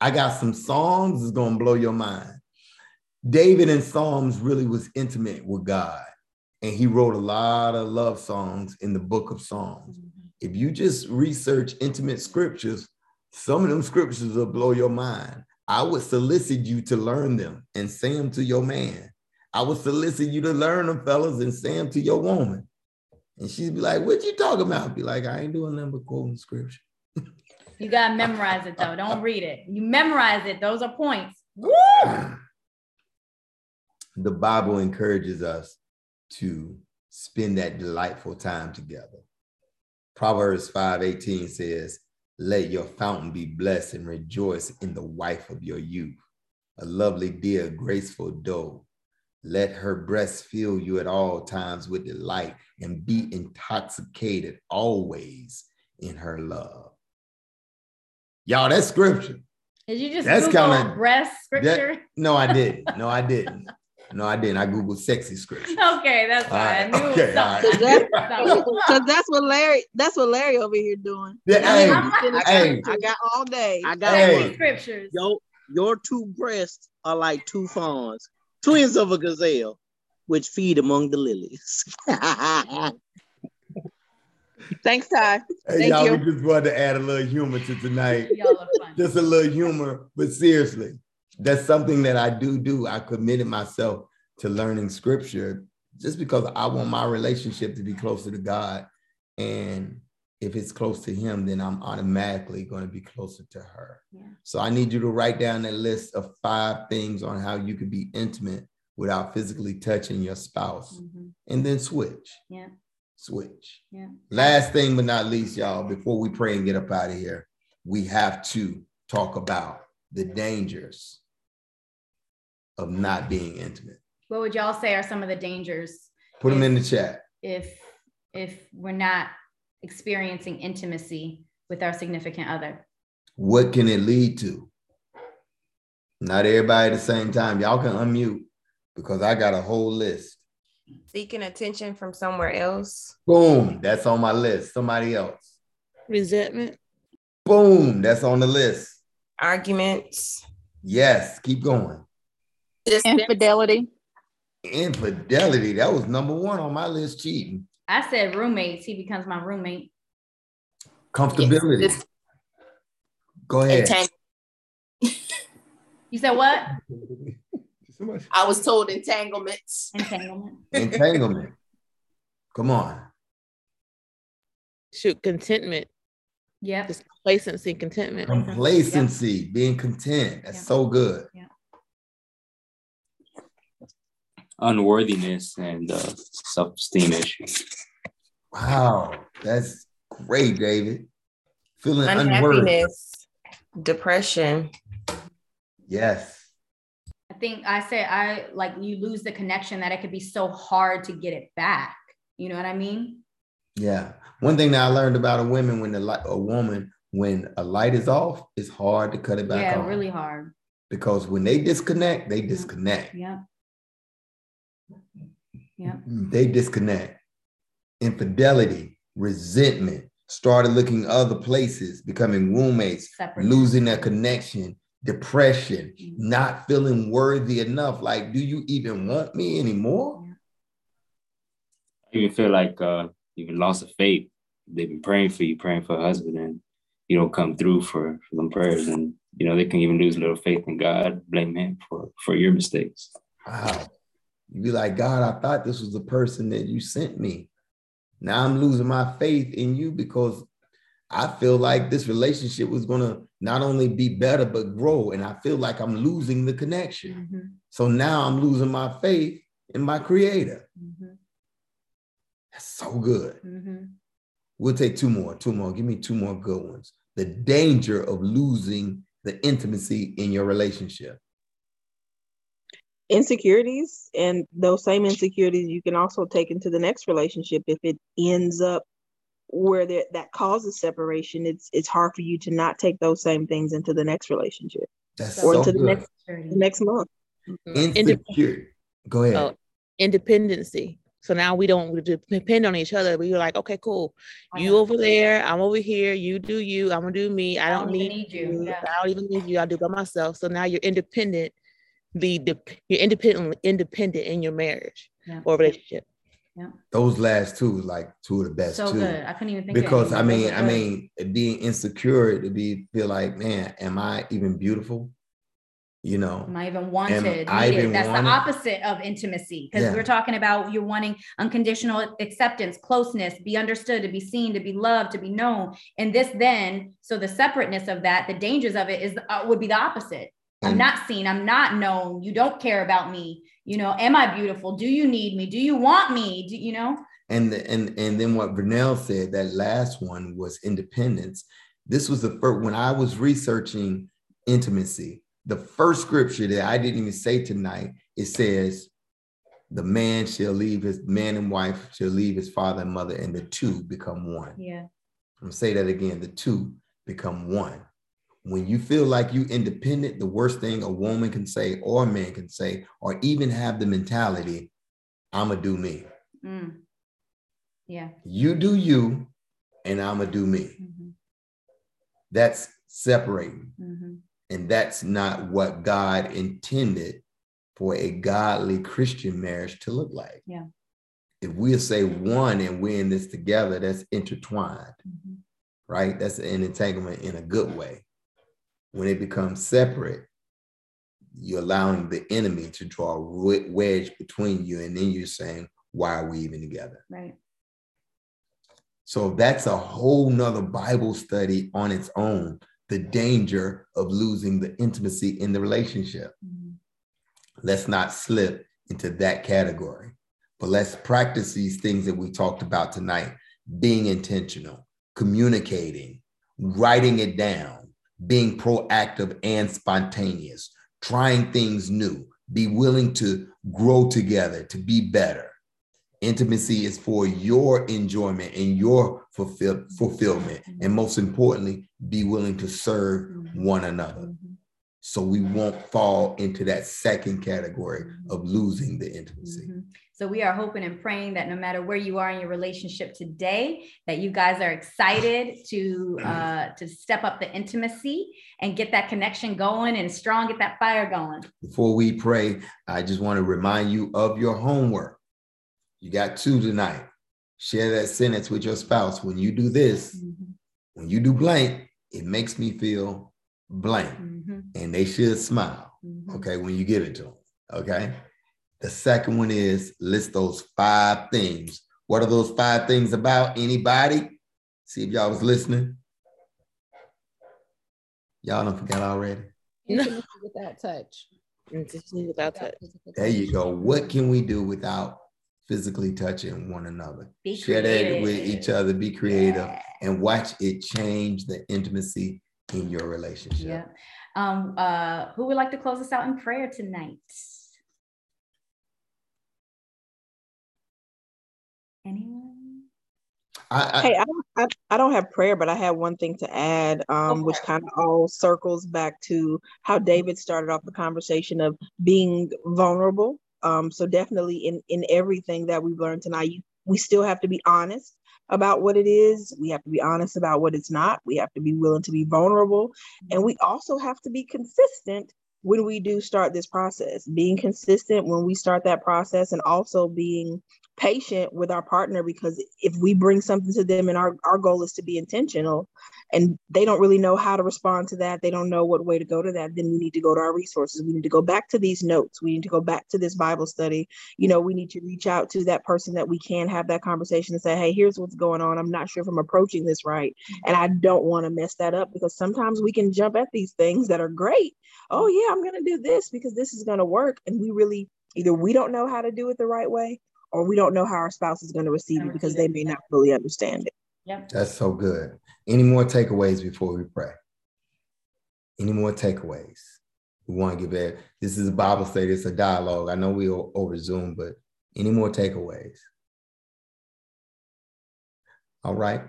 I got some songs that's going to blow your mind. David in Psalms really was intimate with God, and he wrote a lot of love songs in the book of Psalms. If you just research intimate scriptures, some of them scriptures will blow your mind. I would solicit you to learn them and say them to your man. I would solicit you to learn them, fellas, and say them to your woman. And she'd be like, what you talking about? I'd be like, I ain't doing nothing but quoting scripture. You got to memorize it, though. Don't read it. You memorize it. Those are points. Woo! The Bible encourages us to spend that delightful time together. Proverbs five eighteen says, let your fountain be blessed and rejoice in the wife of your youth, a lovely, dear, graceful doe. Let her breasts fill you at all times with delight, and be intoxicated always in her love. Y'all, that's scripture. Did you just that's Google kinda, breast scripture? That, no, I didn't. No, I didn't. No, I didn't. I Googled sexy scripture. Okay, that's fine. Right. Okay, right. Because that's what Larry, that's what Larry over here doing. Yeah, hey, I, hey, I got all day. I got hey. scriptures. Your, your two breasts are like two fawns, twins of a gazelle, which feed among the lilies. Thanks, Ty. Hey, Thank y'all, you. We just wanted to add a little humor to tonight. Y'all are fun. Just a little humor, but seriously. That's something that I do do. I committed myself to learning scripture just because I want my relationship to be closer to God. And if it's close to him, then I'm automatically going to be closer to her. Yeah. So I need you to write down a list of five things on how you could be intimate without physically touching your spouse, mm-hmm. and then switch. Yeah. Switch. Yeah. Last thing but not least, y'all, before we pray and get up out of here, we have to talk about the dangers of not being intimate. What would y'all say are some of the dangers? Put them if, in the chat. If if we're not experiencing intimacy with our significant other. What can it lead to? Not everybody at the same time. Y'all can unmute because I got a whole list. Seeking attention from somewhere else. Boom, that's on my list. Somebody else. Resentment. Boom, that's on the list. Arguments. Yes, keep going. Infidelity. Infidelity. That was number one on my list, cheating. I said roommates. He becomes my roommate. Comfortability. Yes. Go ahead. You said what? I was told entanglements. Entanglement. Entanglement. Come on. Shoot, contentment. Yeah. Just complacency, contentment. Complacency, yep. Being content. That's yep. so good. Yep. Unworthiness and uh, self-esteem issues. Wow, that's great, David. Feeling unhappiness, unworthy. Depression. Yes. I think I said I like you lose the connection that it could be so hard to get it back. You know what I mean? Yeah. One thing that I learned about a woman when the light, a woman when a light is off, it's hard to cut it back yeah, on. Yeah, really hard. Because when they disconnect, they disconnect. Yeah. Yeah. They disconnect. Infidelity, resentment, started looking other places, becoming roommates, separate. Losing their connection, depression, mm-hmm. not feeling worthy enough. Like, do you even want me anymore? I even feel like uh, even loss of faith. They've been praying for you, praying for a husband, and you don't come through for, for them prayers. And, you know, they can even lose a little faith in God, blame him for, for your mistakes. Wow. You be like, God, I thought this was the person that you sent me. Now I'm losing my faith in you because I feel like this relationship was going to not only be better, but grow. And I feel like I'm losing the connection. Mm-hmm. So now I'm losing my faith in my creator. Mm-hmm. That's so good. Mm-hmm. We'll take two more, two more. Give me two more good ones. The danger of losing the intimacy in your relationship. Insecurities, and those same insecurities you can also take into the next relationship if it ends up where that, that causes separation. It's it's hard for you to not take those same things into the next relationship. That's or so into good. the next the next month. Insecure. Go ahead. Oh, independency. So now we don't depend on each other. We're like, okay, cool. You over there, I'm over here. You do you. I'm gonna do me. I don't, I don't need, need you. you. Yeah. I don't even need you. I do by myself. So now you're independent. Be de- you're independent, independent in your marriage yeah. or relationship. Yeah. Those last two, like two of the best. So two. good. I couldn't even think because of I mean, I mean, being insecure to be feel like, man, am I even beautiful? You know, am I even wanted? I even That's wanted? the opposite of intimacy because yeah. we're talking about you're wanting unconditional acceptance, closeness, be understood, to be seen, to be loved, to be known, and this then so the separateness of that, the dangers of it is uh, would be the opposite. I'm not seen. I'm not known. You don't care about me. You know, am I beautiful? Do you need me? Do you want me? Do you know? And the, and and then what Vernell said, that last one was independence. This was the first, when I was researching intimacy, the first scripture that I didn't even say tonight, it says, the man shall leave his, man and wife shall leave his father and mother and the two become one. Yeah. I'm going to say that again. The two become one. When you feel like you independent, the worst thing a woman can say or a man can say, or even have the mentality, I'ma do me. Mm. Yeah. You do you, and I'ma do me. Mm-hmm. That's separating. Mm-hmm. And that's not what God intended for a godly Christian marriage to look like. Yeah. If we'll say one and we're in this together, that's intertwined, mm-hmm. right? That's an entanglement in a good way. When it becomes separate, you're allowing the enemy to draw a wedge between you. And then you're saying, why are we even together? Right. So that's a whole nother Bible study on its own, the danger of losing the intimacy in the relationship. Mm-hmm. Let's not slip into that category, but let's practice these things that we talked about tonight. Being intentional, communicating, writing it down, being proactive and spontaneous, trying things new, be willing to grow together, to be better. Intimacy is for your enjoyment and your fulfill, fulfillment. Mm-hmm. And most importantly, be willing to serve mm-hmm. one another. Mm-hmm. So we won't fall into that second category mm-hmm. of losing the intimacy. Mm-hmm. So we are hoping and praying that no matter where you are in your relationship today, that you guys are excited to uh, to step up the intimacy and get that connection going and strong, get that fire going. Before we pray, I just want to remind you of your homework. You got two tonight. Share that sentence with your spouse. When you do this, mm-hmm. when you do blank, it makes me feel blank. Mm-hmm. And they should smile, mm-hmm. okay, when you give it to them, okay? The second one is list those five things. What are those five things about? Anybody? See if y'all was listening. Y'all done forgot already. Intimacy without touch. Intimacy without touch. There you go. What can we do without physically touching one another? Be Share creative. That with each other. Be creative. Yeah. And watch it change the intimacy in your relationship. Yeah. Um, uh, who would like to close us out in prayer tonight? Anyone? I, I, hey, I, I, I don't have prayer, but I have one thing to add, um, okay. which kind of all circles back to how David started off the conversation of being vulnerable. Um, so definitely in, in everything that we've learned tonight, you, we still have to be honest about what it is. We have to be honest about what it's not. We have to be willing to be vulnerable. And we also have to be consistent when we do start this process, being consistent when we start that process, and also being patient with our partner, because if we bring something to them and our, our goal is to be intentional and they don't really know how to respond to that, they don't know what way to go to that, then we need to go to our resources. We need to go back to these notes. We need to go back to this Bible study. You know, we need to reach out to that person that we can have that conversation and say, hey, here's what's going on. I'm not sure if I'm approaching this right. And I don't want to mess that up, because sometimes we can jump at these things that are great. Oh yeah, I'm going to do this because this is going to work. And we really, either we don't know how to do it the right way, or we don't know how our spouse is going to receive it because they may not fully understand it. Yep. That's so good. Any more takeaways before we pray? Any more takeaways? We want to give it. This is a Bible study. It's a dialogue. I know we are over Zoom, but any more takeaways? All right.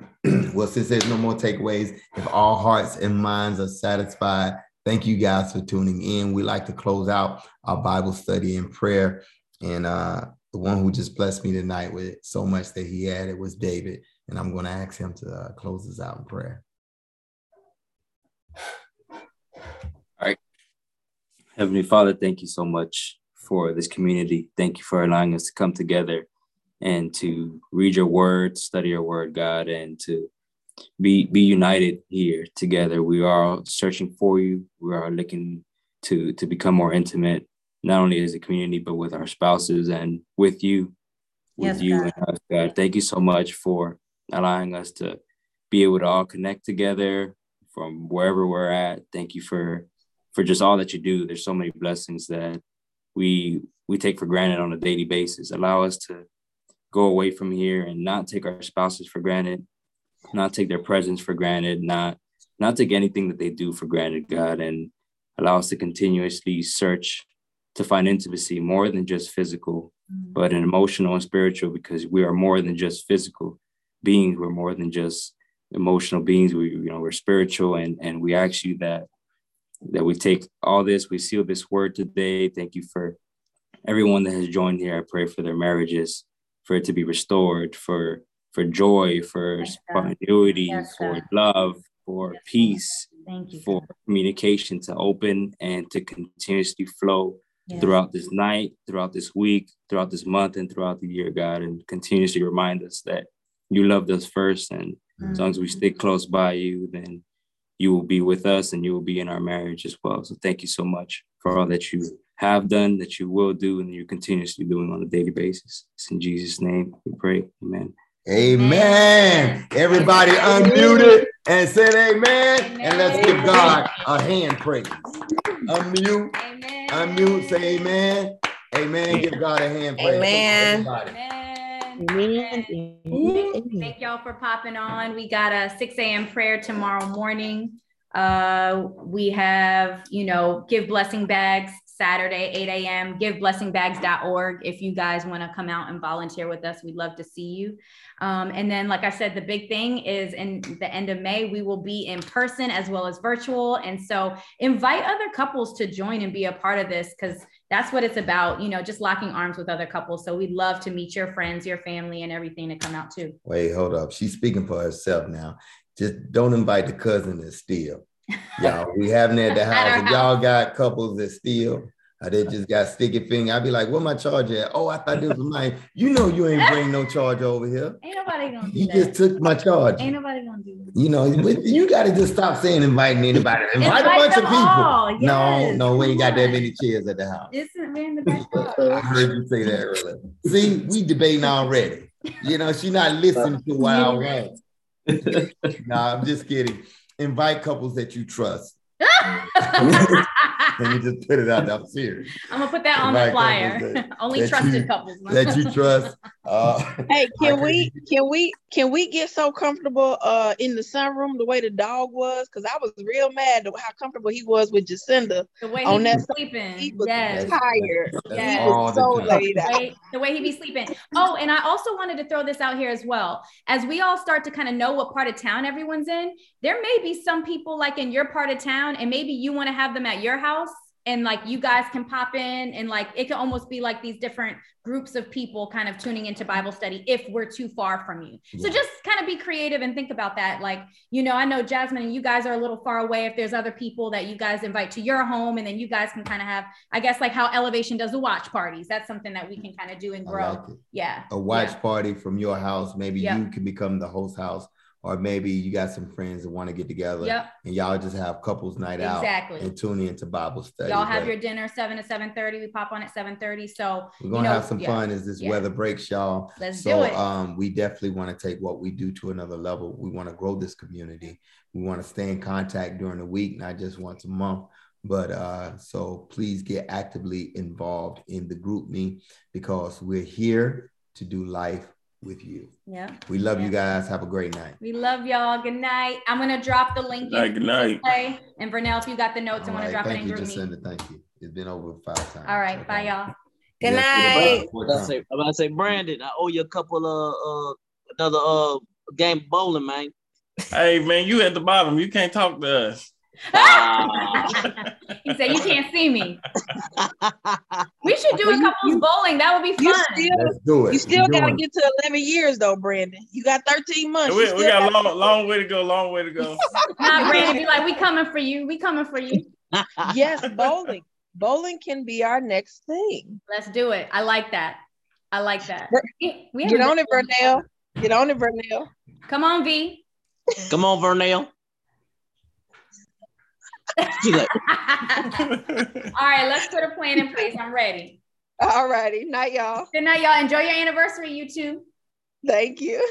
Well, since there's no more takeaways, if all hearts and minds are satisfied, thank you guys for tuning in. We like to close out our Bible study in prayer. And, uh, the one who just blessed me tonight with so much that he had, it was David. And I'm going to ask him to uh, close us out in prayer. All right. Heavenly Father, thank you so much for this community. Thank you for allowing us to come together and to read your word, study your word, God, and to be, be united here together. We are searching for you. We are looking to, to become more intimate, not only as a community, but with our spouses and with you, with yes, you God. And us, God. Thank you so much for allowing us to be able to all connect together from wherever we're at. Thank you for, for just all that you do. There's so many blessings that we, we take for granted on a daily basis. Allow us to go away from here and not take our spouses for granted, not take their presence for granted, not, not take anything that they do for granted, God, and allow us to continuously search to find intimacy more than just physical, mm-hmm. but an emotional and spiritual, because we are more than just physical beings. We're more than just emotional beings. We, you know, we're spiritual, and, and we ask you that, that we take all this, we seal this word today. Thank you for everyone that has joined here. I pray for their marriages, for it to be restored, for, for joy, for yes, spontaneity, yes, for love, for yes, peace, thank you, for communication to open and to continuously flow. Yeah. Throughout this night, throughout this week, throughout this month, and throughout the year, God, and continuously remind us that you loved us first. And mm-hmm. as long as we stick close by you, then you will be with us and you will be in our marriage as well. So thank you so much for all that you have done, that you will do, and you're continuously doing on a daily basis. It's in Jesus' name we pray. Amen. Amen. Everybody unmute it and said amen. Amen. And let's give God a hand praise. Unmute. Amen. Unmute. Say amen. Amen. Give God a hand praise. Amen. Amen. Amen. Thank y'all for popping on. We got a six a.m. prayer tomorrow morning. Uh, we have, you know, Give Blessing Bags Saturday, eight a.m. give blessing bags dot org. If you guys want to come out and volunteer with us, we'd love to see you. Um, and then, like I said, the big thing is in the end of May, we will be in person as well as virtual. And so invite other couples to join and be a part of this, because that's what it's about, you know, just locking arms with other couples. So we'd love to meet your friends, your family, and everything to come out too. Wait, hold up. She's speaking for herself now. Just don't invite the cousin to steal. Y'all, we haven't at the house. If y'all got couples that steal, or they just got sticky finger, I'd be like, where my charger at? Oh, I thought this was mine. You know you ain't bring no charger over here. Ain't nobody gonna do that. You just took my charger. Ain't nobody gonna do that. You know, you gotta just stop saying inviting anybody. Invite, invite a bunch of people. All. Yes. No, no, we ain't got that many chairs at the house. Isn't man the best? I heard you say that earlier. See, we debating already. You know, she's not listening to what I want. No, nah, I'm just kidding. Invite couples that you trust. Let me just put it out there. I'm serious. I'm gonna put that on Invite the flyer. That, Only that trusted you, couples that you trust. Uh, hey, can we can we can we get so comfortable uh, in the sunroom the way the dog was? Because I was real mad at how comfortable he was with Jacinda. The way on he that was sleeping, he was yes. tired. That's, that's yes. He was so laid out. The way, the way he be sleeping. Oh, and I also wanted to throw this out here as well. As we all start to kind of know what part of town everyone's in, there may be some people like in your part of town, and maybe you want to have them at your house. And like you guys can pop in, and like it can almost be like these different groups of people kind of tuning into Bible study if we're too far from you. Yeah. So just kind of be creative and think about that. Like, you know, I know Jasmine and you guys are a little far away. If there's other people that you guys invite to your home, and then you guys can kind of have, I guess, like how Elevation does the watch parties. That's something that we can kind of do and grow. Like yeah. A watch yeah. party from your house. Maybe yep. you can become the host house. Or maybe you got some friends that want to get together yep. and y'all just have couples night out exactly. and tune in to Bible study. Y'all have but your dinner seven to seven thirty. We pop on at seven thirty. So we're going to you know, have some yeah, fun as this yeah. weather breaks, y'all. Let's so, do it. Um, we definitely want to take what we do to another level. We want to grow this community. We want to stay in contact during the week, not just once a month. But uh, so please get actively involved in the group me, because we're here to do life with you. Yeah. We love yeah. you guys. Have a great night. We love y'all. Good night. I'm going to drop the link. Good night. Good night. And Vernell, if you got the notes, I want to drop it in your meeting. Thank you. It's been over five times. All right. So bye, y'all. Good night. I'm about to say, Brandon, I owe you a couple of uh, another uh, game of bowling, man. Hey, man, you at the bottom. You can't talk to us. He said, you can't see me. We should do a couples you, bowling. That would be fun. You still, Let's do it. You still got to get to eleven years, though, Brandon. You got thirteen months. We, we got a long, long way to go, long way to go. Nah, Brandon, be like, we coming for you. We coming for you. Yes, bowling. Bowling can be our next thing. Let's do it. I like that. I like that. We, we get on it, Vernell. Get on it, Vernell. Come on, V. Come on, Vernell. Like, all right, let's put a plan in place. I'm ready. All righty. Night, y'all. Good night, y'all. Enjoy your anniversary, you two. Thank you.